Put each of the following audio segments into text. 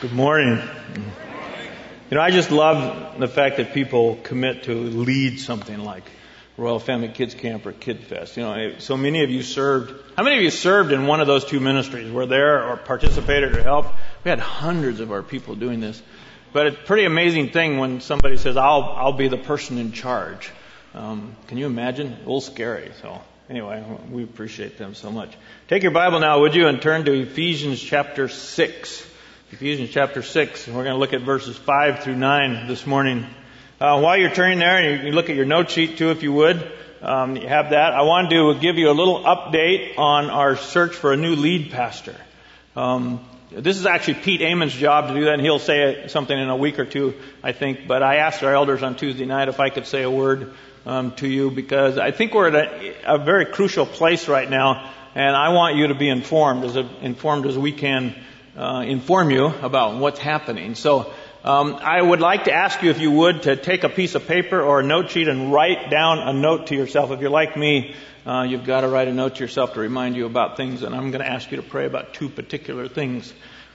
Good morning. I just love the fact that people commit to lead something like Royal Family Kids Camp or Kid Fest. So many of you served. How many of you served in one of those two ministries? Were there or participated or helped? We had hundreds of our people doing this. But it's a pretty amazing thing when somebody says, I'll be the person in charge. Can you imagine? A little scary. So anyway, we appreciate them so much. Take your Bible now, would you, and turn to Ephesians chapter 6. Ephesians chapter 6, and we're going to look at verses 5 through 9 this morning. While you're turning there, and you look at your note sheet too, if you would, you have that. I wanted to give you a little update on our search for a new lead pastor. This is actually Pete Amon's job to do that, and he'll say something in a week or two, I think. But I asked our elders on Tuesday night if I could say a word to you, because I think we're at a very crucial place right now, and I want you to be informed as we can inform you about what's happening. So I would like to ask you, if you would, to take a piece of paper or a note sheet and write down a note to yourself. If you're like me, you've got to write a note to yourself to remind you about things, and I'm going to ask you to pray about two particular things.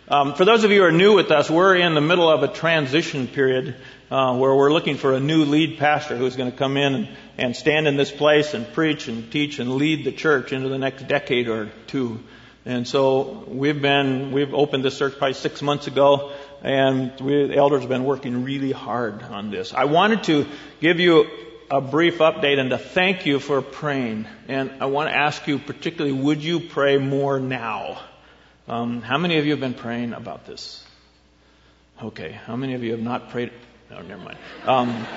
For those of you who are new with us, we're in the middle of a transition period where we're looking for a new lead pastor who's going to come in and stand in this place and preach and teach and lead the church into the next decade or two. And so we've opened this search probably 6 months ago, and the elders have been working really hard on this. I wanted to give you a brief update and to thank you for praying. And I want to ask you particularly, would you pray more now? How many of you have been praying about this? Okay. How many of you have not prayed? No, never mind.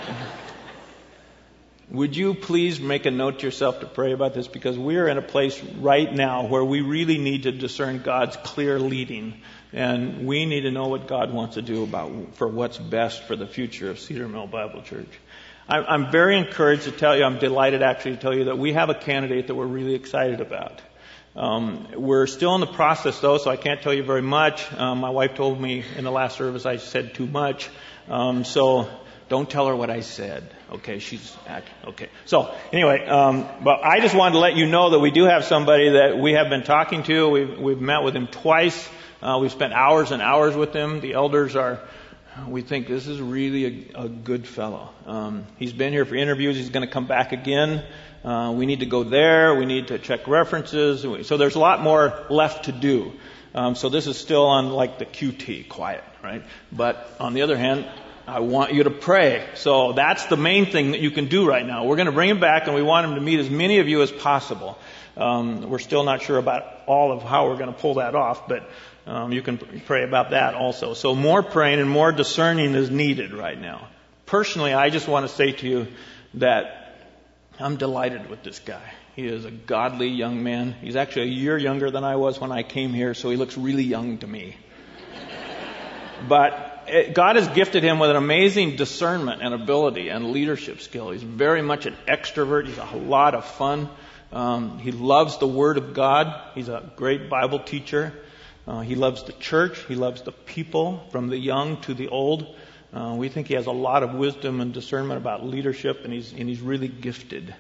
Would you please make a note to yourself to pray about this, because we're in a place right now where we really need to discern God's clear leading, and we need to know what God wants to do for what's best for the future of Cedar Mill Bible Church. I'm very encouraged to tell you, I'm delighted actually to tell you that we have a candidate that we're really excited about. We're still in the process though, so I can't tell you very much. My wife told me in the last service I said too much, so don't tell her what I said. Okay, okay. So anyway, but I just wanted to let you know that we do have somebody that we have been talking to. We've met with him twice. We've spent hours and hours with him. The elders we think this is really a good fellow. He's been here for interviews. He's going to come back again. We need to go there. We need to check references. So there's a lot more left to do. So this is still on like the QT, quiet, right? But on the other hand, I want you to pray. So that's the main thing that you can do right now. We're going to bring him back, and we want him to meet as many of you as possible. We're still not sure about all of how we're going to pull that off, but you can pray about that also. So more praying and more discerning is needed right now. Personally, I just want to say to you that I'm delighted with this guy. He is a godly young man. He's actually a year younger than I was when I came here, so he looks really young to me. But God has gifted him with an amazing discernment and ability and leadership skill. He's very much an extrovert. He's a lot of fun. He loves the Word of God. He's a great Bible teacher. He loves the church. He loves the people, from the young to the old. We think he has a lot of wisdom and discernment about leadership, and he's really gifted.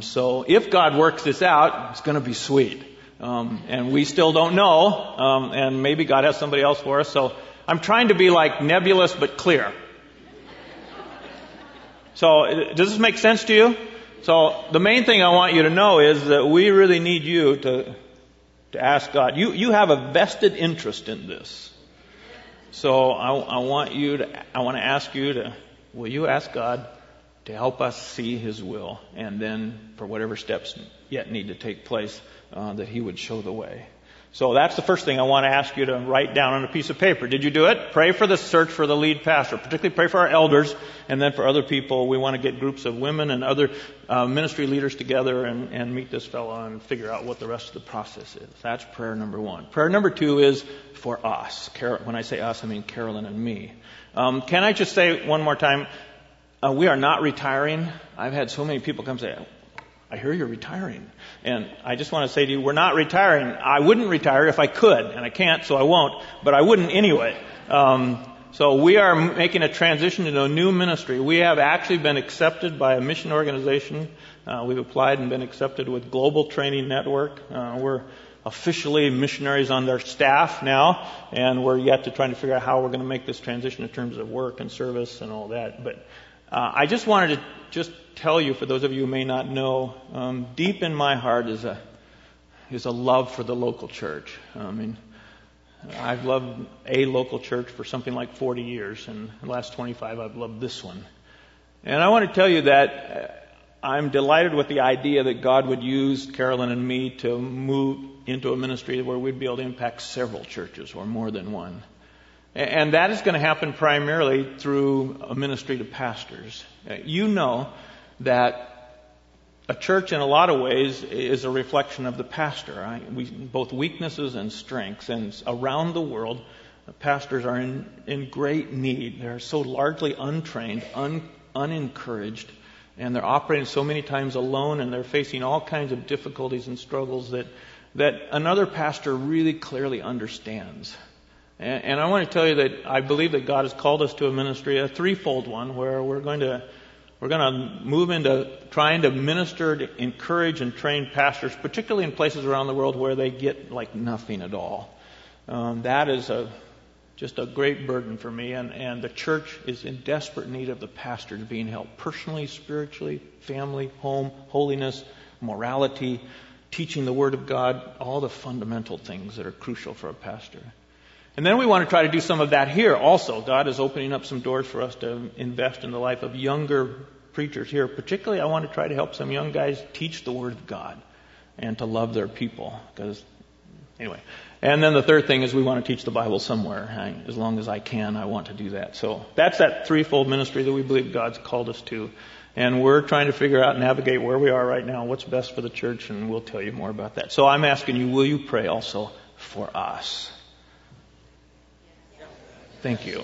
So if God works this out, it's going to be sweet. And we still don't know. And maybe God has somebody else for us. So I'm trying to be like nebulous but clear. So does this make sense to you? So the main thing I want you to know is that we really need you to ask God. You have a vested interest in this. So I want to ask you to, will you ask God to help us see His will, and then for whatever steps yet need to take place, that He would show the way. So that's the first thing I want to ask you to write down on a piece of paper. Did you do it? Pray for the search for the lead pastor. Particularly pray for our elders, and then for other people. We want to get groups of women and other ministry leaders together and meet this fellow and figure out what the rest of the process is. That's prayer number one. Prayer number two is for us. When I say us, I mean Carolyn and me. Can I just say one more time, we are not retiring. I've had so many people come say, I hear you're retiring. And I just want to say to you, we're not retiring. I wouldn't retire if I could, and I can't, so I won't, but I wouldn't anyway. So we are making a transition into a new ministry. We have actually been accepted by a mission organization. We've applied and been accepted with Global Training Network. We're officially missionaries on their staff now, and we're yet to trying to figure out how we're going to make this transition in terms of work and service and all that. But I just wanted to just tell you, for those of you who may not know, deep in my heart is a love for the local church. I mean, I've loved a local church for something like 40 years, and the last 25 I've loved this one. And I want to tell you that I'm delighted with the idea that God would use Carolyn and me to move into a ministry where we'd be able to impact several churches or more than one. And that is going to happen primarily through a ministry to pastors. You know that a church in a lot of ways is a reflection of the pastor, right? Both weaknesses and strengths. And around the world, pastors are in great need. They're so largely untrained, unencouraged. And they're operating so many times alone, and they're facing all kinds of difficulties and struggles that another pastor really clearly understands. And I want to tell you that I believe that God has called us to a ministry, a threefold one, where we're going to move into trying to minister, to encourage and train pastors, particularly in places around the world where they get like nothing at all. That is just a great burden for me, and the church is in desperate need of the pastors being helped personally, spiritually, family, home, holiness, morality, teaching the Word of God, all the fundamental things that are crucial for a pastor. And then we want to try to do some of that here also. God is opening up some doors for us to invest in the life of younger preachers here. Particularly, I want to try to help some young guys teach the Word of God and to love their people, because anyway. And then the third thing is we want to teach the Bible somewhere. As long as I can, I want to do that. So that's that threefold ministry that we believe God's called us to. And we're trying to figure out and navigate where we are right now, what's best for the church, and we'll tell you more about that. So I'm asking you, will you pray also for us? Thank you.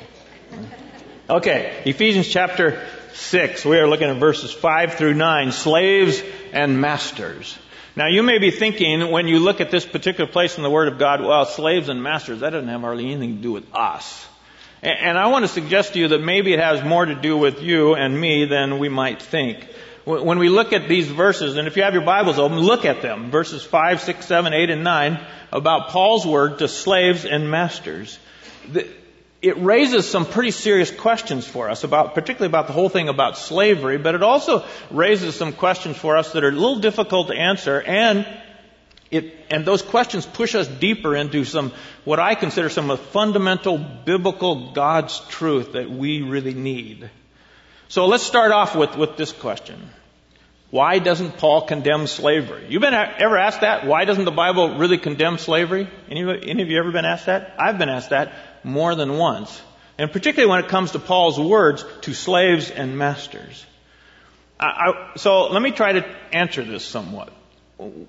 Okay, Ephesians chapter 6. We are looking at verses 5 through 9, slaves and masters. Now, you may be thinking, when you look at this particular place in the Word of God, well, slaves and masters, that doesn't have hardly anything to do with us. And I want to suggest to you that maybe it has more to do with you and me than we might think. When we look at these verses, and if you have your Bibles open, look at them, verses 5, 6, 7, 8, and 9, about Paul's word to slaves and masters. It raises some pretty serious questions for us, particularly about the whole thing about slavery, but it also raises some questions for us that are a little difficult to answer, and those questions push us deeper into what I consider some of the fundamental biblical God's truth that we really need. So let's start off with this question. Why doesn't Paul condemn slavery? You've been ever asked that? Why doesn't the Bible really condemn slavery? Any of you ever been asked that? I've been asked that more than once, and particularly when it comes to Paul's words to slaves and masters. So let me try to answer this somewhat.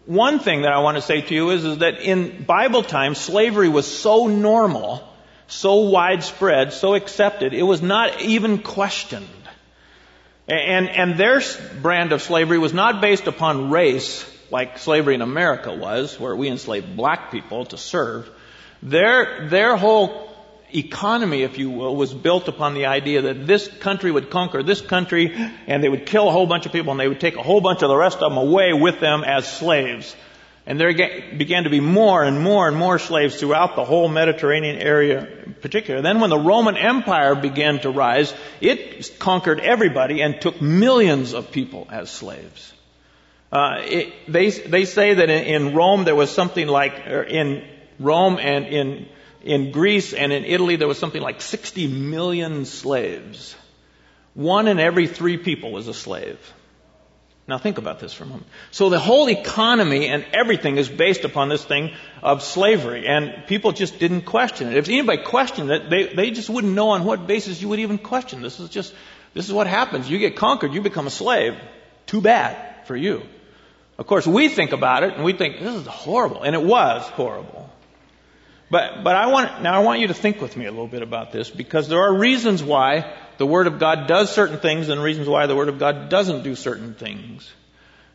One thing that I want to say to you is that in Bible times, slavery was so normal, so widespread, so accepted, it was not even questioned. And their brand of slavery was not based upon race, like slavery in America was, where we enslaved black people to serve. Their whole economy, if you will, was built upon the idea that this country would conquer this country, and they would kill a whole bunch of people, and they would take a whole bunch of the rest of them away with them as slaves. And there began to be more and more and more slaves throughout the whole Mediterranean area in particular. Then when the Roman Empire began to rise, it conquered everybody and took millions of people as slaves. They say that in Rome there was something like, or in Rome and in Greece and in Italy, there was something like 60 million slaves. 1 in every 3 people was a slave. Now think about this for a moment. So the whole economy and everything is based upon this thing of slavery, and people just didn't question it. If anybody questioned it, they just wouldn't know on what basis you would even question. This is what happens. You get conquered, you become a slave. Too bad for you. Of course, we think about it and we think, this is horrible, and it was horrible. But I want you to think with me a little bit about this, because there are reasons why the Word of God does certain things and reasons why the Word of God doesn't do certain things.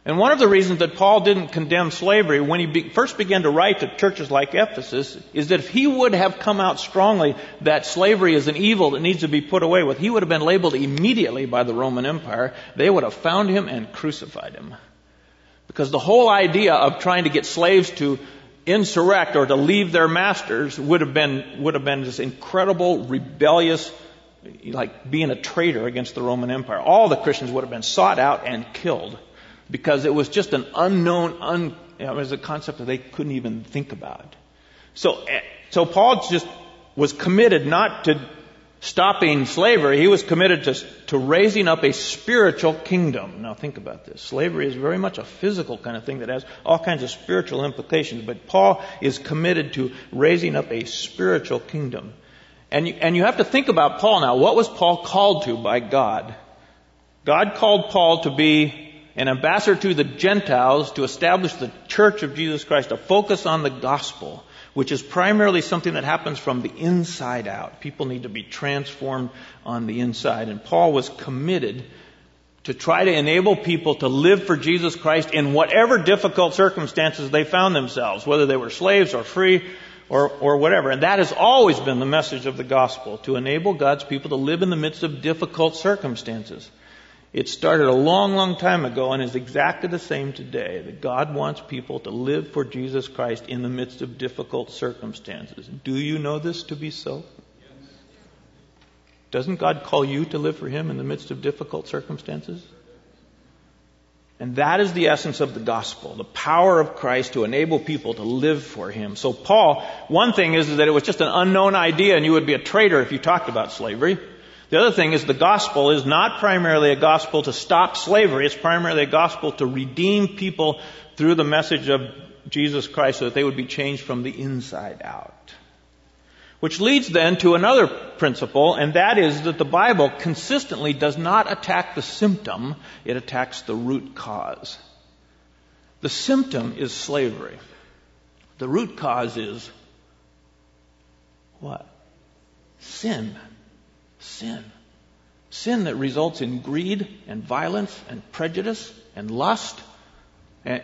And one of the reasons that Paul didn't condemn slavery when he first began to write to churches like Ephesus is that if he would have come out strongly that slavery is an evil that needs to be put away with, he would have been labeled immediately by the Roman Empire. They would have found him and crucified him. Because the whole idea of trying to get slaves to insurrect or to leave their masters would have been this incredible rebellious, like being a traitor against the Roman Empire. All the Christians would have been sought out and killed because it was just an unknown, it was a concept that they couldn't even think about. So Paul just was committed not to stopping slavery. He was committed to raising up a spiritual kingdom. Now think about this. Slavery is very much a physical kind of thing that has all kinds of spiritual implications. But Paul is committed to raising up a spiritual kingdom. And you have to think about Paul now. What was Paul called to by God? God called Paul to be an ambassador to the Gentiles, to establish the church of Jesus Christ, to focus on the gospel, which is primarily something that happens from the inside out. People need to be transformed on the inside. And Paul was committed to try to enable people to live for Jesus Christ in whatever difficult circumstances they found themselves, whether they were slaves or free or whatever. And that has always been the message of the gospel, to enable God's people to live in the midst of difficult circumstances. It started a long, long time ago and is exactly the same today, that God wants people to live for Jesus Christ in the midst of difficult circumstances. Do you know this to be so? Yes. Doesn't God call you to live for Him in the midst of difficult circumstances? And that is the essence of the gospel, the power of Christ to enable people to live for Him. So Paul, one thing is that it was just an unknown idea and you would be a traitor if you talked about slavery. The other thing is the gospel is not primarily a gospel to stop slavery. It's primarily a gospel to redeem people through the message of Jesus Christ so that they would be changed from the inside out. Which leads then to another principle, and that is that the Bible consistently does not attack the symptom. It attacks the root cause. The symptom is slavery. The root cause is what? Sin. Sin. Sin that results in greed and violence and prejudice and lust and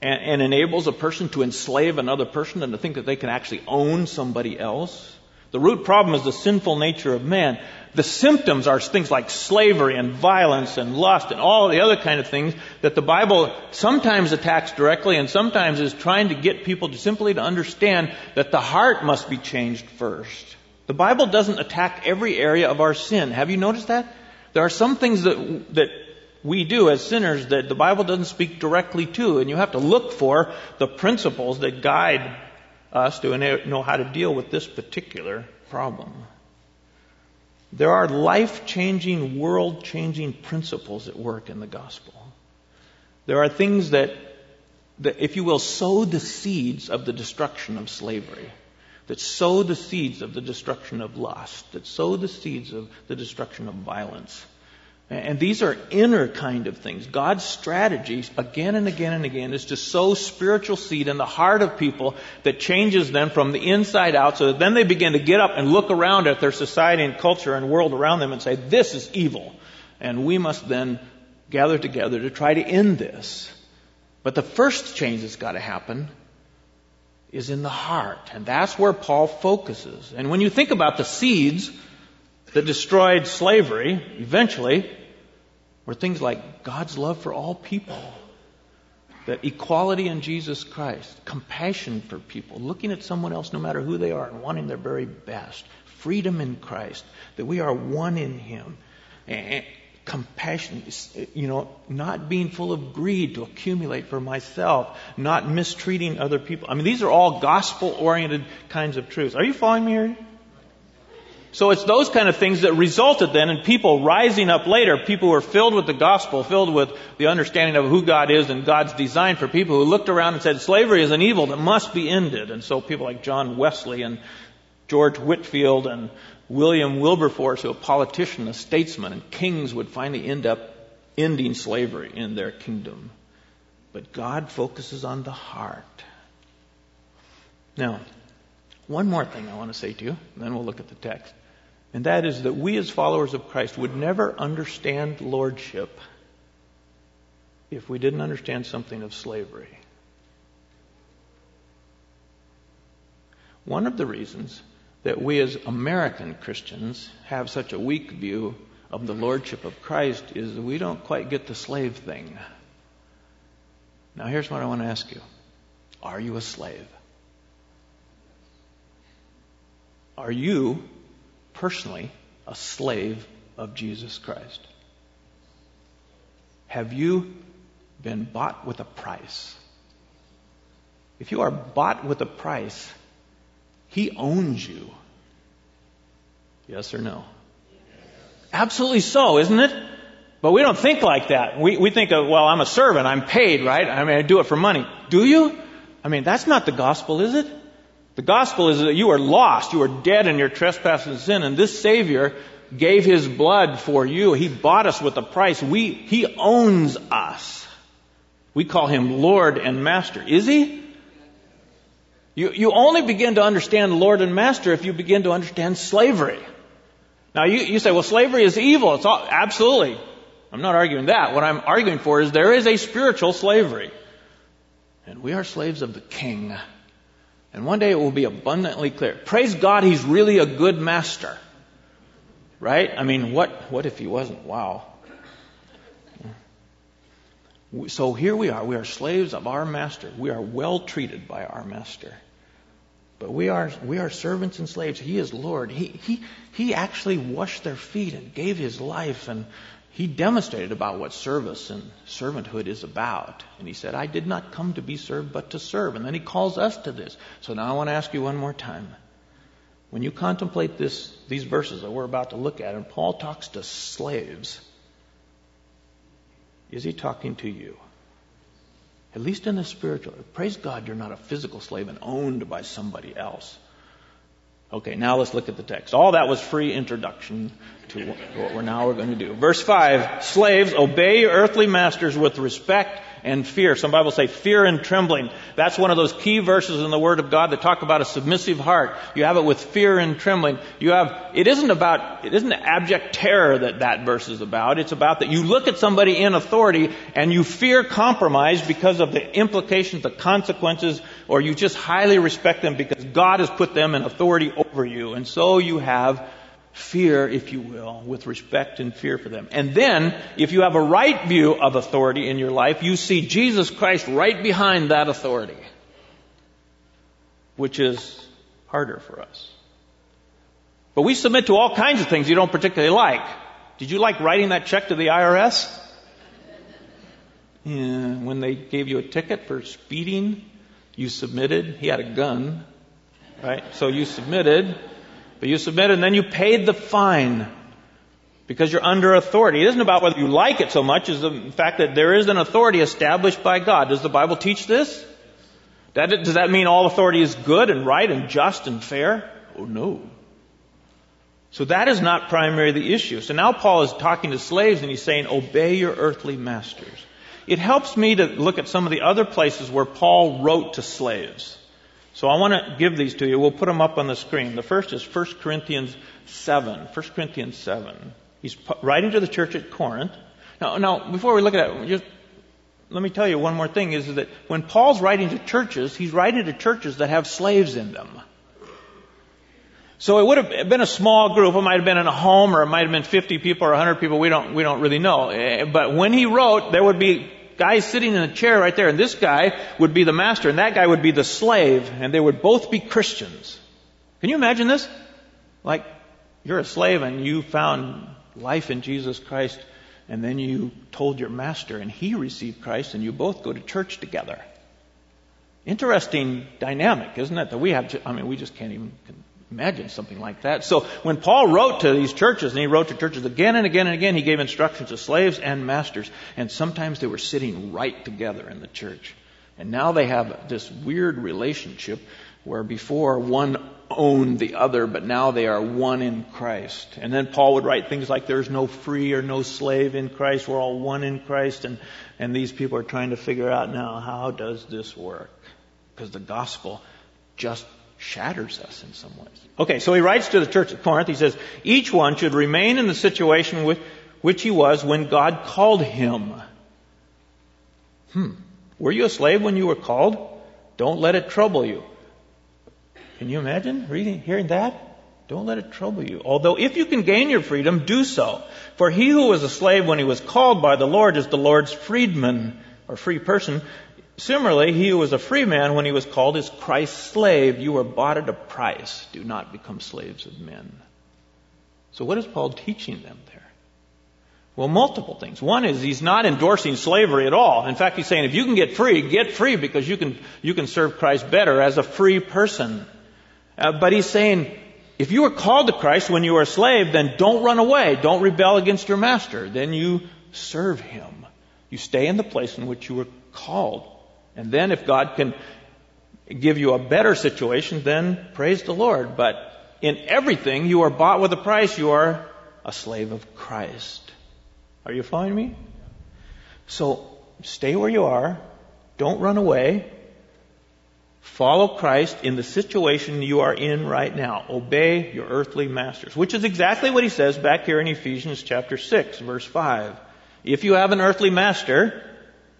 enables a person to enslave another person and to think that they can actually own somebody else. The root problem is the sinful nature of man. The symptoms are things like slavery and violence and lust and all the other kind of things that the Bible sometimes attacks directly and sometimes is trying to get people to simply to understand that the heart must be changed first. The Bible doesn't attack every area of our sin. Have you noticed that? There are some things that we do as sinners that the Bible doesn't speak directly to, and you have to look for the principles that guide us to know how to deal with this particular problem. There are life-changing, world-changing principles at work in the gospel. There are things that if you will, sow the seeds of the destruction of slavery, that sow the seeds of the destruction of lust, that sow the seeds of the destruction of violence. And these are inner kind of things. God's strategy, again and again and again, is to sow spiritual seed in the heart of people that changes them from the inside out, so that then they begin to get up and look around at their society and culture and world around them and say, this is evil. And we must then gather together to try to end this. But the first change that's got to happen is in the heart. And that's where Paul focuses. And when you think about the seeds that destroyed slavery, eventually, were things like God's love for all people, that equality in Jesus Christ, compassion for people, looking at someone else no matter who they are and wanting their very best, freedom in Christ, that we are one in Him, and compassion, not being full of greed to accumulate for myself, not mistreating other people. I mean, these are all gospel-oriented kinds of truths. Are you following me here? So it's those kind of things that resulted then in people rising up later, people who were filled with the gospel, filled with the understanding of who God is and God's design for people, who looked around and said, slavery is an evil that must be ended. And so people like John Wesley and George Whitfield and William Wilberforce, who a politician, a statesman, and kings would finally end up ending slavery in their kingdom. But God focuses on the heart. Now, one more thing I want to say to you, and then we'll look at the text. And that is that we as followers of Christ would never understand lordship if we didn't understand something of slavery. One of the reasons that we as American Christians have such a weak view of the lordship of Christ is that we don't quite get the slave thing. Now here's what I want to ask you. Are you a slave? Are you personally a slave of Jesus Christ? Have you been bought with a price? If you are bought with a price, He owns you. Yes or no? Absolutely so, isn't it? But we don't think like that. We think of, well, I'm a servant, I'm paid, right? I mean, I do it for money. Do you? I mean, that's not the gospel, is it? The gospel is that you are lost, you are dead in your trespasses and sin, and this Savior gave His blood for you. He bought us with a price. He owns us. We call Him Lord and Master. Is He? You only begin to understand Lord and Master if you begin to understand slavery. Now, you say, well, slavery is evil. It's all, absolutely. I'm not arguing that. What I'm arguing for is there is a spiritual slavery. And we are slaves of the King. And one day it will be abundantly clear. Praise God, He's really a good master. Right? I mean, what if He wasn't? Wow. So here we are. We are slaves of our master. We are well treated by our master. But we are servants and slaves. He is Lord. He actually washed their feet and gave His life, and He demonstrated about what service and servanthood is about. And He said, I did not come to be served, but to serve. And then He calls us to this. So now I want to ask you one more time. When you contemplate these verses that we're about to look at, and Paul talks to slaves, is he talking to you? At least in the spiritual. Praise God, you're not a physical slave and owned by somebody else. Okay, now let's look at the text. All that was free introduction to what we're going to do. Verse 5, slaves, obey your earthly masters with respect and fear. Some Bibles say fear and trembling. That's one of those key verses in the Word of God that talk about a submissive heart. You have it with fear and trembling. It isn't abject terror that verse is about. It's about that you look at somebody in authority and you fear compromise because of the implications, the consequences, or you just highly respect them because God has put them in authority over you. And so you have fear, if you will, with respect and fear for them. And then, if you have a right view of authority in your life, you see Jesus Christ right behind that authority, which is harder for us. But we submit to all kinds of things you don't particularly like. Did you like writing that check to the IRS? Yeah, when they gave you a ticket for speeding, you submitted. He had a gun, right? So you submitted. But you submitted, and then you paid the fine because you're under authority. It isn't about whether you like it so much as the fact that there is an authority established by God. Does the Bible teach this? Does that mean all authority is good and right and just and fair? Oh, no. So that is not primarily the issue. So now Paul is talking to slaves, and he's saying, obey your earthly masters. It helps me to look at some of the other places where Paul wrote to slaves. So I want to give these to you. We'll put them up on the screen. The first is 1 Corinthians 7. 1 Corinthians 7. He's writing to the church at Corinth. Now, before we look at it, let me tell you one more thing, is that when Paul's writing to churches, he's writing to churches that have slaves in them. So it would have been a small group. It might have been in a home, or it might have been 50 people or 100 people. We don't really know. But when he wrote, there would be guy sitting in a chair right there, and this guy would be the master, and that guy would be the slave, and they would both be Christians. Can you imagine this? Like, you're a slave, and you found life in Jesus Christ, and then you told your master, and he received Christ, and you both go to church together. Interesting dynamic, isn't it? That we have to, we just can't even imagine something like that. So when Paul wrote to these churches, and he wrote to churches again and again and again, he gave instructions to slaves and masters. And sometimes they were sitting right together in the church. And now they have this weird relationship where before one owned the other, but now they are one in Christ. And then Paul would write things like, there's no free or no slave in Christ. We're all one in Christ. And these people are trying to figure out now, how does this work? Because the gospel just shatters us in some ways. Okay, so he writes to the church at Corinth. He says, each one should remain in the situation with which he was when God called him. Were you a slave when you were called? Don't let it trouble you. Can you imagine hearing that? Don't let it trouble you. Although if you can gain your freedom, do so. For he who was a slave when he was called by the Lord is the Lord's freedman, or free person. Similarly, he who was a free man when he was called is Christ's slave. You were bought at a price. Do not become slaves of men. So what is Paul teaching them there? Well, multiple things. One is he's not endorsing slavery at all. In fact, he's saying if you can get free because you can serve Christ better as a free person. But he's saying if you were called to Christ when you were a slave, then don't run away. Don't rebel against your master. Then you serve him. You stay in the place in which you were called. And then if God can give you a better situation, then praise the Lord. But in everything, you are bought with a price. You are a slave of Christ. Are you following me? So stay where you are. Don't run away. Follow Christ in the situation you are in right now. Obey your earthly masters, which is exactly what he says back here in Ephesians chapter 6, verse 5. If you have an earthly master,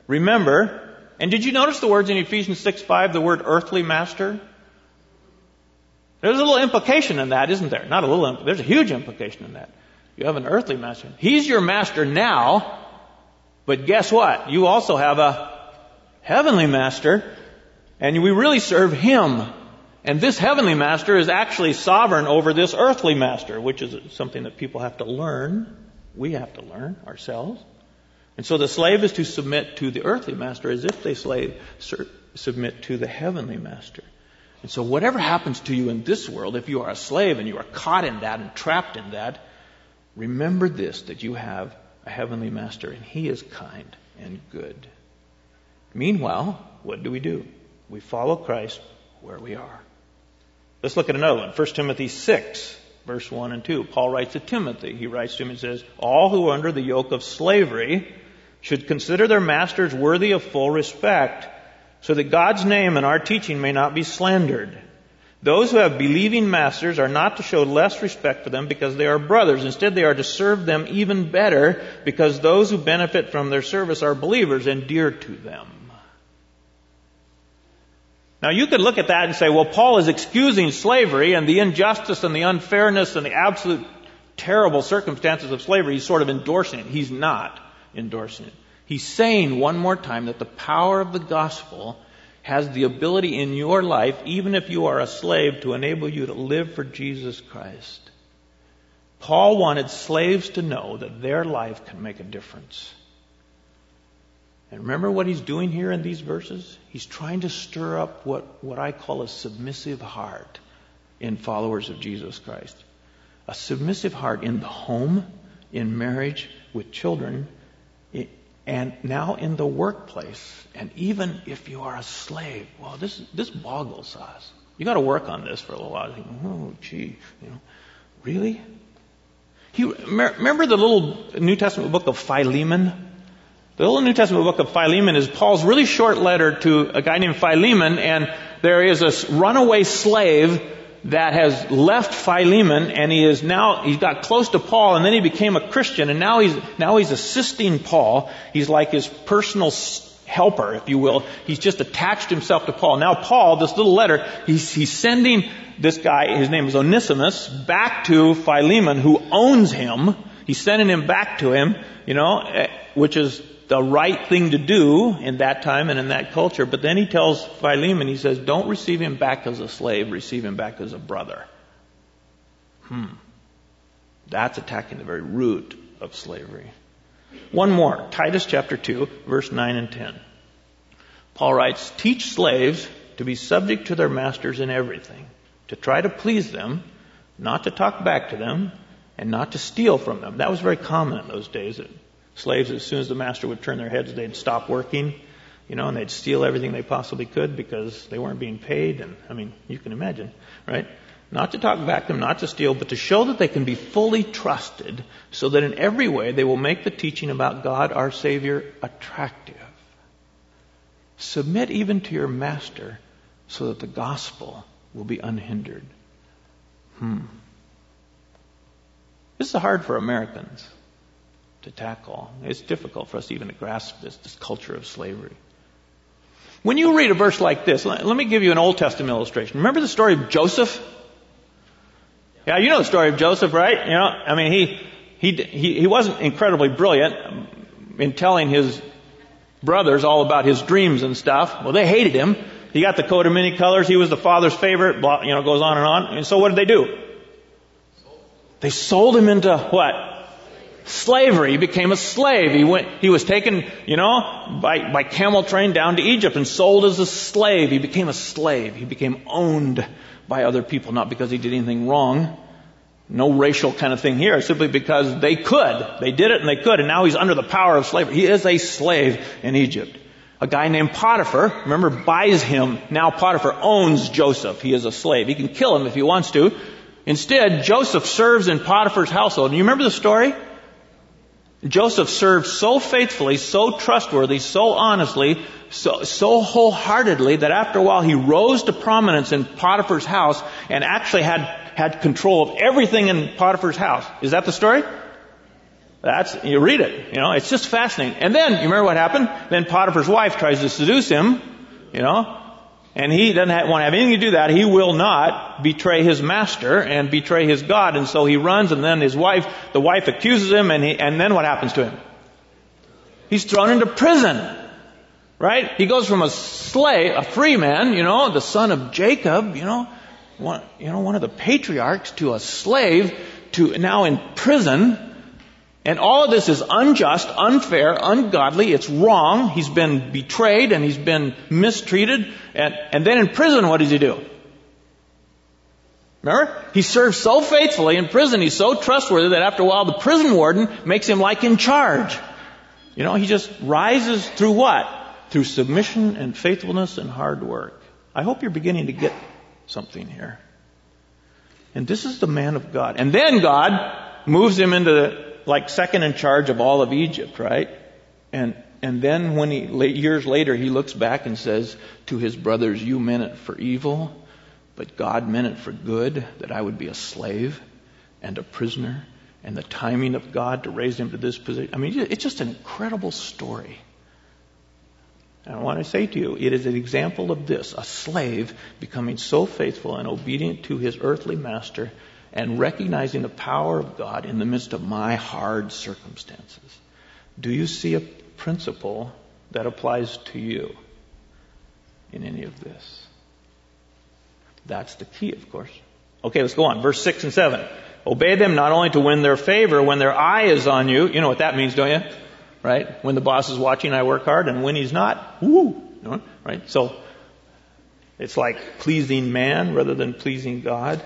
remember. And did you notice the words in Ephesians 6:5, the word earthly master? There's a little implication in that, isn't there? Not a little, there's a huge implication in that. You have an earthly master. He's your master now, but guess what? You also have a heavenly master, and we really serve him. And this heavenly master is actually sovereign over this earthly master, which is something that people have to learn. We have to learn ourselves. And so the slave is to submit to the earthly master as if they submit to the heavenly master. And so whatever happens to you in this world, if you are a slave and you are caught in that and trapped in that, remember this, that you have a heavenly master and he is kind and good. Meanwhile, what do? We follow Christ where we are. Let's look at another one. 1 Timothy 6. Verse 1 and 2, Paul writes to Timothy. He writes to him and says, all who are under the yoke of slavery should consider their masters worthy of full respect, so that God's name and our teaching may not be slandered. Those who have believing masters are not to show less respect for them because they are brothers. Instead, they are to serve them even better because those who benefit from their service are believers and dear to them. Now, you could look at that and say, well, Paul is excusing slavery and the injustice and the unfairness and the absolute terrible circumstances of slavery. He's sort of endorsing it. He's not endorsing it. He's saying one more time that the power of the gospel has the ability in your life, even if you are a slave, to enable you to live for Jesus Christ. Paul wanted slaves to know that their life can make a difference. And remember what he's doing here in these verses? He's trying to stir up what I call a submissive heart in followers of Jesus Christ. A submissive heart in the home, in marriage, with children, and now in the workplace. And even if you are a slave, well, this boggles us. You got to work on this for a little while. Oh, gee, really? Remember the little New Testament book of Philemon? The little New Testament book of Philemon is Paul's really short letter to a guy named Philemon, and there is a runaway slave that has left Philemon, and he got close to Paul, and then he became a Christian, and now he's assisting Paul. He's like his personal helper, if you will. He's just attached himself to Paul. Now Paul, this little letter, he's sending this guy, his name is Onesimus, back to Philemon, who owns him. He's sending him back to him, which is the right thing to do in that time and in that culture. But then he tells Philemon, he says, don't receive him back as a slave, receive him back as a brother. That's attacking the very root of slavery. One more, Titus chapter 2, verse 9 and 10. Paul writes, teach slaves to be subject to their masters in everything, to try to please them, not to talk back to them, and not to steal from them. That was very common in those days. Slaves, as soon as the master would turn their heads, they'd stop working, and they'd steal everything they possibly could because they weren't being paid. And, you can imagine, right? Not to talk back to them, not to steal, but to show that they can be fully trusted so that in every way they will make the teaching about God, our Savior, attractive. Submit even to your master so that the gospel will be unhindered. This is hard for Americans to tackle. It's difficult for us even to grasp this culture of slavery. When you read a verse like this, let me give you an Old Testament illustration. Remember the story of Joseph? Yeah, you know the story of Joseph, right? He wasn't incredibly brilliant in telling his brothers all about his dreams and stuff. Well, they hated him. He got the coat of many colors. He was the father's favorite. Blah, you know, goes on. And so what did they do? They sold him into what? Slavery. He became a slave. He was taken, by camel train down to Egypt and sold as a slave. He became a slave. He became owned by other people, not because he did anything wrong. No racial kind of thing here, simply because they could. They did it and they could, and now he's under the power of slavery. He is a slave in Egypt. A guy named Potiphar, remember, buys him. Now Potiphar owns Joseph. He is a slave. He can kill him if he wants to. Instead, Joseph serves in Potiphar's household. And you remember the story? Joseph served so faithfully, so trustworthy, so honestly, so wholeheartedly that after a while he rose to prominence in Potiphar's house and actually had control of everything in Potiphar's house. Is that the story? You read it. It's just fascinating. And then, you remember what happened? Then Potiphar's wife tries to seduce him, and he doesn't want to have anything to do that. He will not betray his master and betray his God. And so he runs, and then the wife accuses him, and then what happens to him? He's thrown into prison. Right? He goes from a free man, the son of Jacob, one of the patriarchs, to a slave, to now in prison. And all of this is unjust, unfair, ungodly. It's wrong. He's been betrayed and he's been mistreated. And then in prison, what does he do? Remember? He serves so faithfully in prison. He's so trustworthy that after a while, the prison warden makes him like in charge. He just rises through what? Through submission and faithfulness and hard work. I hope you're beginning to get something here. And this is the man of God. And then God moves him into second in charge of all of Egypt, right? And then when years later, he looks back and says to his brothers, "You meant it for evil, but God meant it for good, that I would be a slave and a prisoner," and the timing of God to raise him to this position. I mean, it's just an incredible story. And I want to say to you, it is an example of this, a slave becoming so faithful and obedient to his earthly master and recognizing the power of God in the midst of my hard circumstances. Do you see a principle that applies to you in any of this? That's the key, of course. Okay, let's go on. Verse 6 and 7. Obey them not only to win their favor when their eye is on you. You know what that means, don't you? Right? When the boss is watching, I work hard. And when he's not, woo! Right? So, it's like pleasing man rather than pleasing God.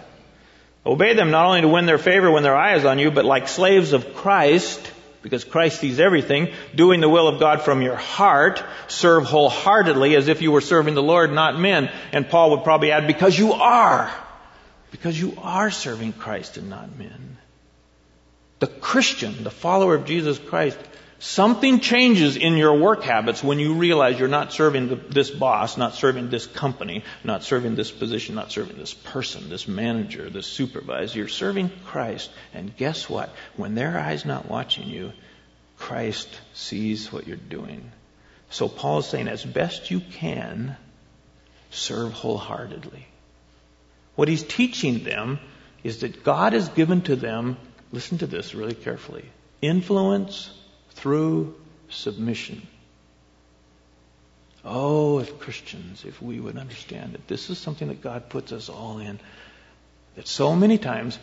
Obey them not only to win their favor when their eye is on you, but like slaves of Christ, because Christ sees everything, doing the will of God from your heart, serve wholeheartedly as if you were serving the Lord, not men. And Paul would probably add, because you are serving Christ and not men. The Christian, the follower of Jesus Christ, something changes in your work habits when you realize you're not serving this boss, not serving this company, not serving this position, not serving this person, this manager, this supervisor. You're serving Christ. And guess what? When their eye's not watching you, Christ sees what you're doing. So Paul is saying, as best you can, serve wholeheartedly. What he's teaching them is that God has given to them, listen to this really carefully, influence through submission. Oh, if Christians, if we would understand that this is something that God puts us all in, that so many times,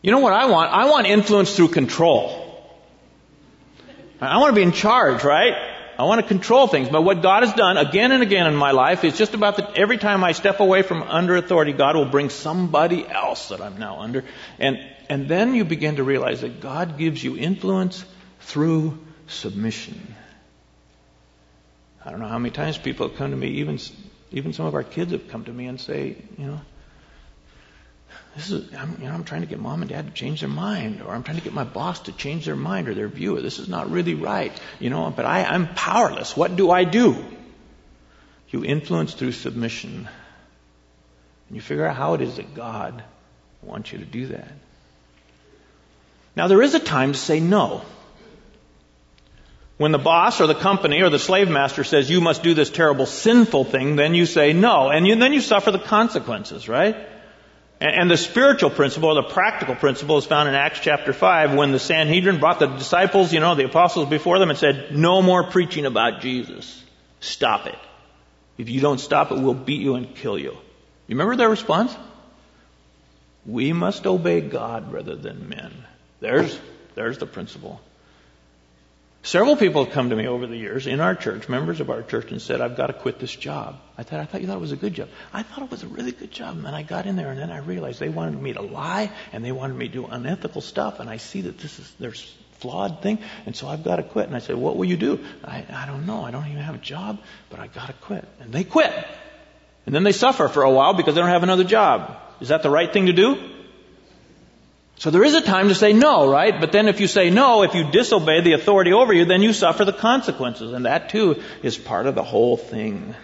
you know what I want? I want influence through control. I want to be in charge, right? I want to control things. But what God has done again and again in my life is just about that every time I step away from under authority, God will bring somebody else that I'm now under. And then you begin to realize that God gives you influence through submission. I don't know how many times people have come to me, even some of our kids have come to me and say, I'm trying to get mom and dad to change their mind, or I'm trying to get my boss to change their mind or their view, or this is not really right, but I'm powerless. What do I do? You influence through submission. And you figure out how it is that God wants you to do that. Now there is a time to say no. When the boss or the company or the slave master says, you must do this terrible sinful thing, then you say no. And then you suffer the consequences, right? And the spiritual principle, or the practical principle, is found in Acts chapter 5 when the Sanhedrin brought the disciples, the apostles before them, and said, no more preaching about Jesus. Stop it. If you don't stop it, we'll beat you and kill you. You remember their response? We must obey God rather than men. There's the principle. Several people have come to me over the years in our church, members of our church, and said, I've got to quit this job. I thought you thought it was a good job. I thought it was a really good job. And then I got in there, and then I realized they wanted me to lie, and they wanted me to do unethical stuff, and I see that there's flawed thing, and so I've got to quit. And I said, what will you do? I don't know. I don't even have a job, but I got to quit. And they quit. And then they suffer for a while because they don't have another job. Is that the right thing to do? So there is a time to say no, right? But then if you say no, if you disobey the authority over you, then you suffer the consequences. And that too is part of the whole thing.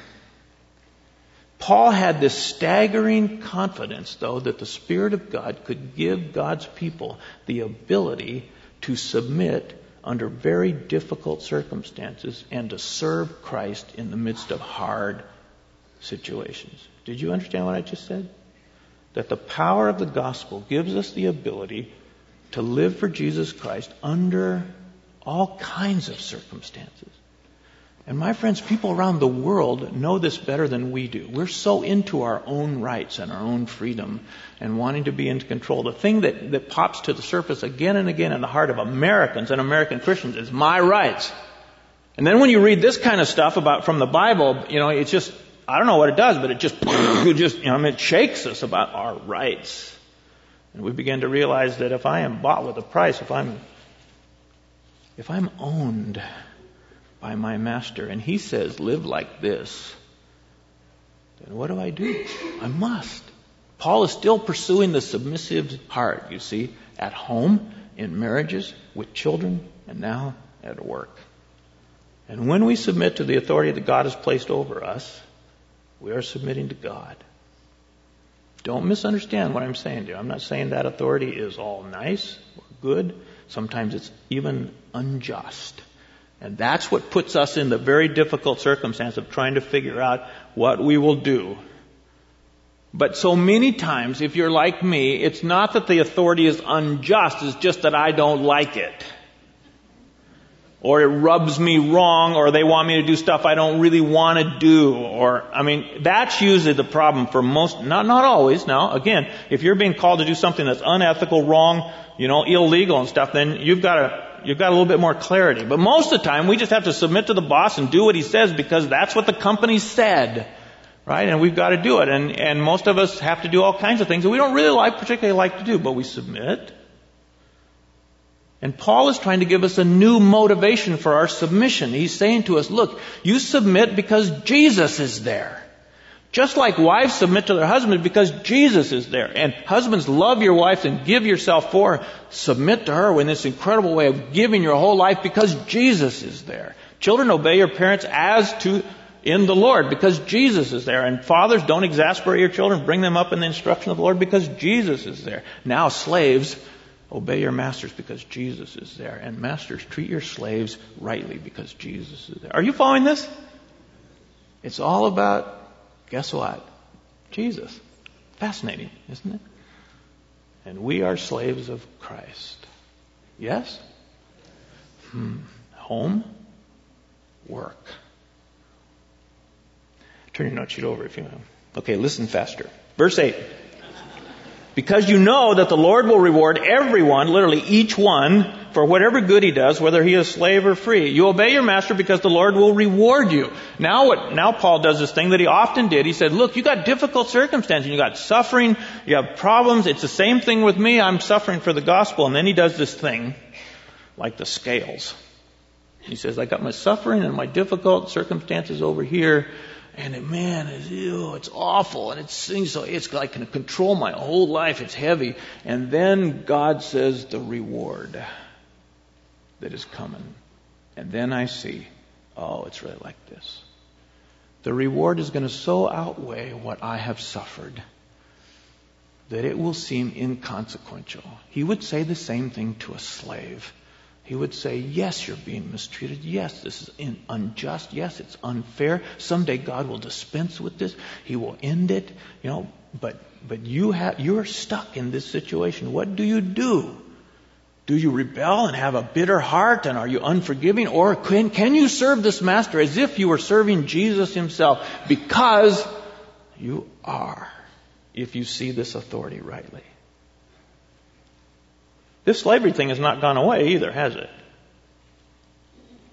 Paul had this staggering confidence, though, that the Spirit of God could give God's people the ability to submit under very difficult circumstances and to serve Christ in the midst of hard situations. Did you understand what I just said? That the power of the gospel gives us the ability to live for Jesus Christ under all kinds of circumstances. And my friends, people around the world know this better than we do. We're so into our own rights and our own freedom and wanting to be in control. The thing that pops to the surface again and again in the heart of Americans and American Christians is my rights. And then when you read this kind of stuff from the Bible, it's just, I don't know what it does, but it shakes us about our rights. And we begin to realize that if I am bought with a price, if I'm owned by my master, and he says, live like this, then what do? I must. Paul is still pursuing the submissive heart, at home, in marriages, with children, and now at work. And when we submit to the authority that God has placed over us, we are submitting to God. Don't misunderstand what I'm saying to you. I'm not saying that authority is all nice or good. Sometimes it's even unjust. And that's what puts us in the very difficult circumstance of trying to figure out what we will do. But so many times, if you're like me, it's not that the authority is unjust, it's just that I don't like it. Or it rubs me wrong, or they want me to do stuff I don't really want to do, that's usually the problem for most, not always. Now, again, if you're being called to do something that's unethical, wrong, illegal and stuff, then you've got a little bit more clarity. But most of the time, we just have to submit to the boss and do what he says because that's what the company said, right? And we've got to do it. And most of us have to do all kinds of things that we don't really particularly like to do, but we submit. And Paul is trying to give us a new motivation for our submission. He's saying to us, look, you submit because Jesus is there. Just like wives submit to their husbands because Jesus is there. And husbands, love your wives and give yourself for her. Submit to her in this incredible way of giving your whole life because Jesus is there. Children, obey your parents in the Lord because Jesus is there. And fathers, don't exasperate your children. Bring them up in the instruction of the Lord because Jesus is there. Now, slaves, obey your masters because Jesus is there. And masters, treat your slaves rightly because Jesus is there. Are you following this? It's all about, guess what? Jesus. Fascinating, isn't it? And we are slaves of Christ. Yes? Home? Work. Turn your note sheet over if you want. Okay, listen faster. Verse 8. Because you know that the Lord will reward everyone, literally each one, for whatever good he does, whether he is slave or free. You obey your master because the Lord will reward you. Now Paul does this thing that he often did. He said, look, you got difficult circumstances. You got suffering. You have problems. It's the same thing with me. I'm suffering for the gospel. And then he does this thing like the scales. He says, I got my suffering and my difficult circumstances over here. And it's awful, and it's like I can control my whole life. It's heavy, and then God says the reward that is coming, and then I see, oh, it's really like this. The reward is going to so outweigh what I have suffered that it will seem inconsequential. He would say the same thing to a slave. He would say, yes, you're being mistreated. Yes, this is unjust. Yes, it's unfair. Someday God will dispense with this. He will end it. But you're stuck in this situation. What do you do? Do you rebel and have a bitter heart, and are you unforgiving? Or can you serve this master as if you were serving Jesus himself? Because you are, if you see this authority rightly. This slavery thing has not gone away either, has it?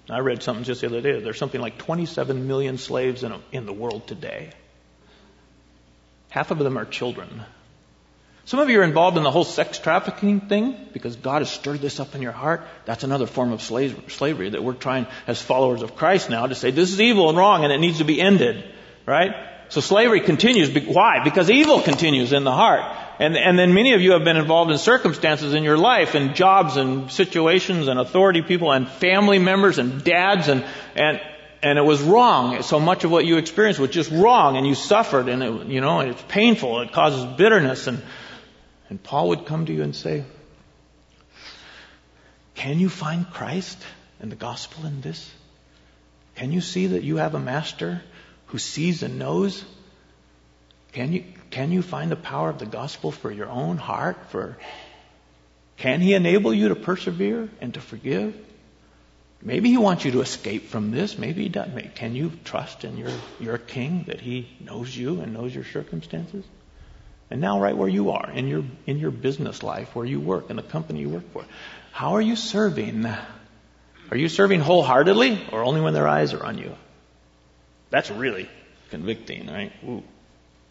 I read something just the other day. There's something like 27 million slaves in the world today. Half of them are children. Some of you are involved in the whole sex trafficking thing because God has stirred this up in your heart. That's another form of slavery that we're trying as followers of Christ now to say this is evil and wrong and it needs to be ended, right? So slavery continues. Why? Because evil continues in the heart. And then many of you have been involved in circumstances in your life, and jobs and situations and authority people and family members and dads and it was wrong. So much of what you experienced was just wrong, and you suffered, and it, you know, and it's painful. It causes bitterness, and Paul would come to you and say, "Can you find Christ and the gospel in this? Can you see that you have a master who sees and knows? Can you find the power of the gospel for your own heart? Can he enable you to persevere and to forgive? Maybe he wants you to escape from this. Maybe he doesn't. Can you trust in your king that he knows you and knows your circumstances?" And now right where you are, in your business life, where you work, in the company you work for, how are you serving? Are you serving wholeheartedly or only when their eyes are on you? That's really convicting, right? Ooh.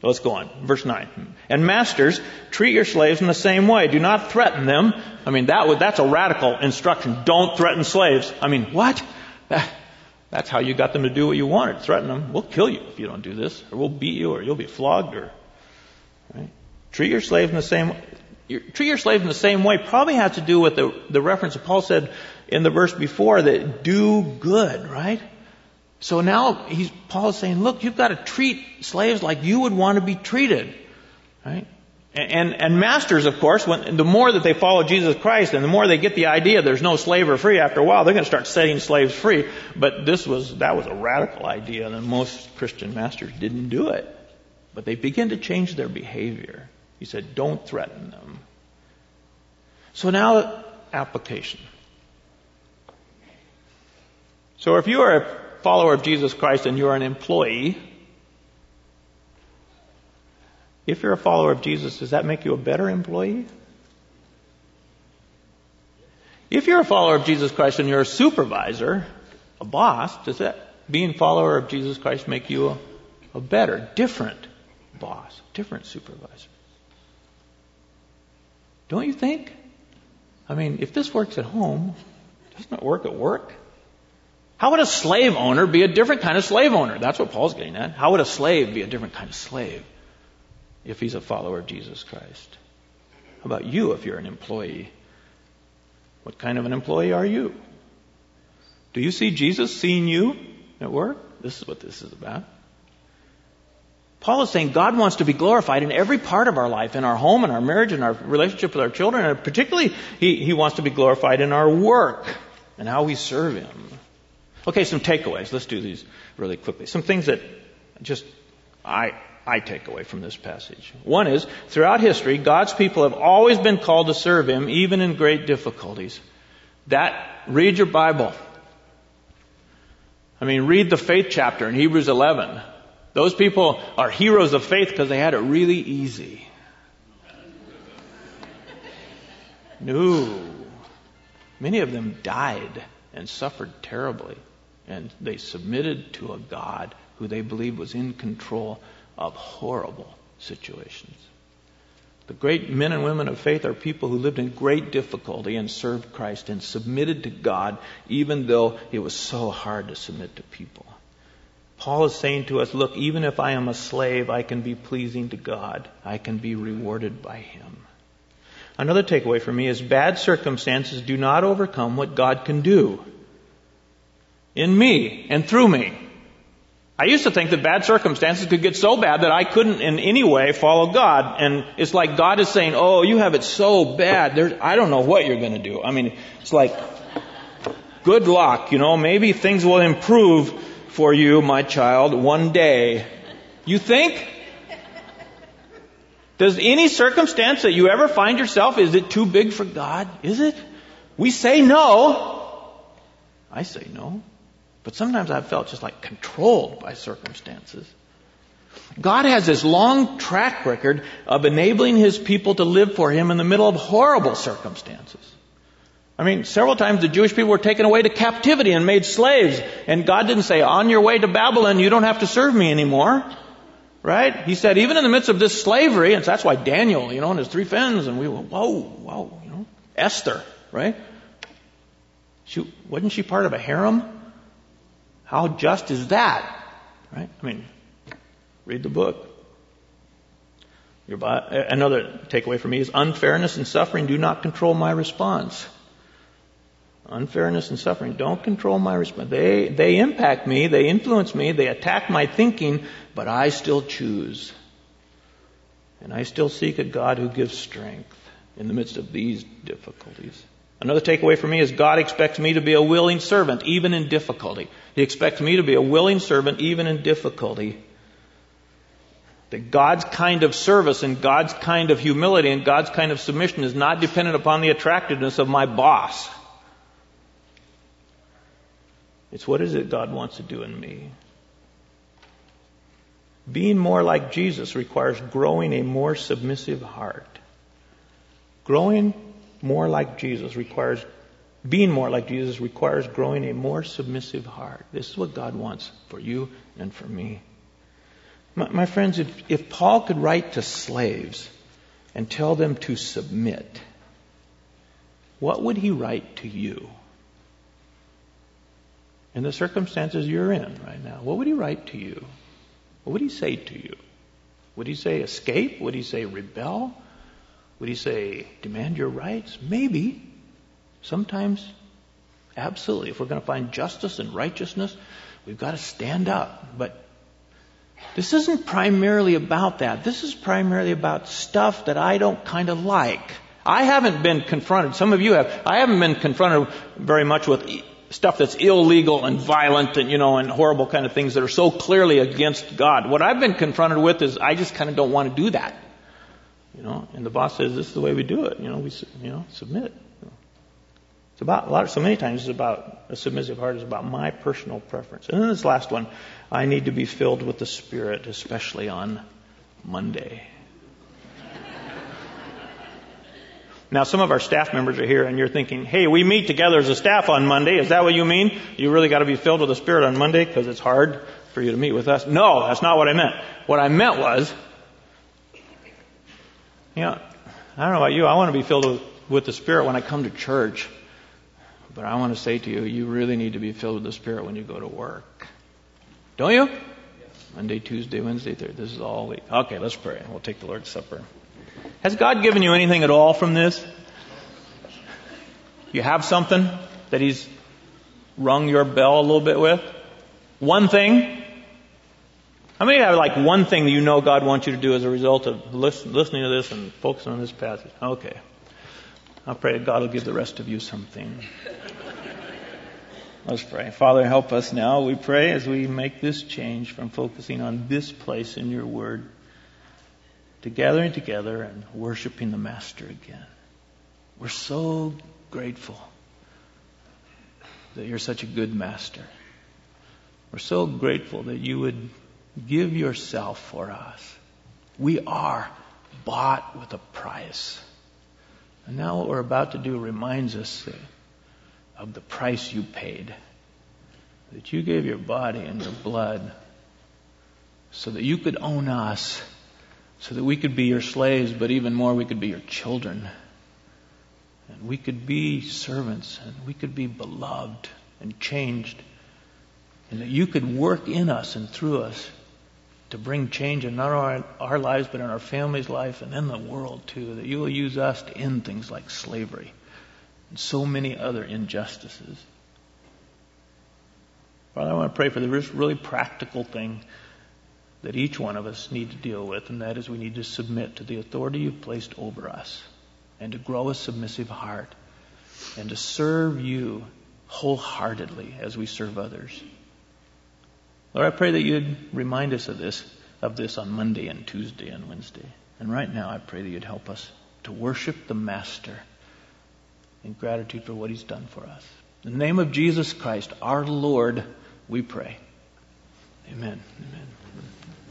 Let's go on. Verse 9. "And masters, treat your slaves in the same way. Do not threaten them." I mean, that's a radical instruction. Don't threaten slaves. I mean, what? That's how you got them to do what you wanted. Threaten them. "We'll kill you if you don't do this. Or we'll beat you. Or you'll be flogged." Or right? Treat your slaves in the same way. Treat your slaves in the same way probably has to do with the reference that Paul said in the verse before that do good, right? So now Paul is saying, look, you've got to treat slaves like you would want to be treated, right? And masters, of course, the more that they follow Jesus Christ and the more they get the idea there's no slave or free, after a while they're going to start setting slaves free. But that was a radical idea, and most Christian masters didn't do it. But they begin to change their behavior. He said, don't threaten them. So now, application. So if you are a follower of Jesus Christ and you're an employee, if you're a follower of Jesus, does that make you a better employee? If you're a follower of Jesus Christ and you're a supervisor, a boss, does that being a follower of Jesus Christ make you a better, different boss, different supervisor? Don't you think? I mean, if this works at home, doesn't it work at work? How would a slave owner be a different kind of slave owner? That's what Paul's getting at. How would a slave be a different kind of slave if he's a follower of Jesus Christ? How about you if you're an employee? What kind of an employee are you? Do you see Jesus seeing you at work? This is what this is about. Paul is saying God wants to be glorified in every part of our life, in our home, in our marriage, in our relationship with our children, and particularly he wants to be glorified in our work and how we serve him. Okay, some takeaways. Let's do these really quickly. Some things that just I take away from this passage. One is, throughout history, God's people have always been called to serve him, even in great difficulties. Read your Bible. I mean, read the faith chapter in Hebrews 11. Those people are heroes of faith because they had it really easy. No. Many of them died and suffered terribly. And they submitted to a God who they believed was in control of horrible situations. The great men and women of faith are people who lived in great difficulty and served Christ and submitted to God, even though it was so hard to submit to people. Paul is saying to us, look, even if I am a slave, I can be pleasing to God. I can be rewarded by him. Another takeaway for me is bad circumstances do not overcome what God can do in me and through me. I used to think that bad circumstances could get so bad that I couldn't in any way follow God. And it's like God is saying, oh, you have it so bad. I don't know what you're going to do. I mean, it's like, good luck. You know, maybe things will improve for you, my child, one day. You think? Does any circumstance that you ever find yourself, is it too big for God? Is it? We say no. I say no. But sometimes I've felt just like controlled by circumstances. God has this long track record of enabling His people to live for Him in the middle of horrible circumstances. I mean, several times the Jewish people were taken away to captivity and made slaves. And God didn't say, on your way to Babylon, you don't have to serve me anymore. Right? He said, even in the midst of this slavery, and so that's why Daniel, and his three friends, and we were, whoa, Esther, right? Wasn't she part of a harem? How just is that? Right? I mean, read the book. Another takeaway for me is unfairness and suffering do not control my response. Unfairness and suffering don't control my response. They impact me, they influence me, they attack my thinking, but I still choose. And I still seek a God who gives strength in the midst of these difficulties. Another takeaway for me is God expects me to be a willing servant, even in difficulty. He expects me to be a willing servant, even in difficulty. That God's kind of service and God's kind of humility and God's kind of submission is not dependent upon the attractiveness of my boss. It's what is it God wants to do in me. Being more like Jesus requires growing a more submissive heart. Growing more like Jesus requires, being more like Jesus requires growing a more submissive heart. This is what God wants for you and for me. My friends, if Paul could write to slaves and tell them to submit, what would he write to you? In the circumstances you're in right now, what would he write to you? What would he say to you? Would he say escape? Would he say rebel? Would he say demand your rights? Maybe. Sometimes, absolutely. If we're going to find justice and righteousness, we've got to stand up. But this isn't primarily about that. This is primarily about stuff that I don't kind of like. I haven't been confronted. Some of you have. I haven't been confronted very much with stuff that's illegal and violent and, and horrible kind of things that are so clearly against God. What I've been confronted with is I just kind of don't want to do that. And the boss says, this is the way we do it. We submit. It's about so many times it's about a submissive heart is about my personal preference. And then this last one, I need to be filled with the Spirit, especially on Monday. Now, some of our staff members are here and you're thinking, hey, we meet together as a staff on Monday. Is that what you mean? You really got to be filled with the Spirit on Monday because it's hard for you to meet with us. No, that's not what I meant. What I meant was, I don't know about you. I want to be filled with the Spirit when I come to church. But I want to say to you, you really need to be filled with the Spirit when you go to work. Don't you? Yes. Monday, Tuesday, Wednesday, Thursday. This is all week. Okay, let's pray. We'll take the Lord's Supper. Has God given you anything at all from this? You have something that He's rung your bell a little bit with? One thing? How many have like one thing that you know God wants you to do as a result of listening to this and focusing on this passage? Okay. I'll pray that God will give the rest of you something. Let's pray. Father, help us now, we pray, as we make this change from focusing on this place in your word to gathering together and worshiping the Master again. We're so grateful that you're such a good Master. We're so grateful that you would give yourself for us. We are bought with a price. And now what we're about to do reminds us of the price you paid, that you gave your body and your blood so that you could own us, so that we could be your slaves, but even more, we could be your children. And we could be servants, and we could be beloved and changed, and that you could work in us and through us to bring change in not only our lives, but in our family's life and in the world, too, that you will use us to end things like slavery and so many other injustices. Father, I want to pray for this really practical thing that each one of us need to deal with, and that is we need to submit to the authority you've placed over us and to grow a submissive heart and to serve you wholeheartedly as we serve others. Lord, I pray that you'd remind us of this of this on Monday and Tuesday and Wednesday. And right now, I pray that you'd help us to worship the Master in gratitude for what he's done for us. In the name of Jesus Christ, our Lord, we pray. Amen. Amen.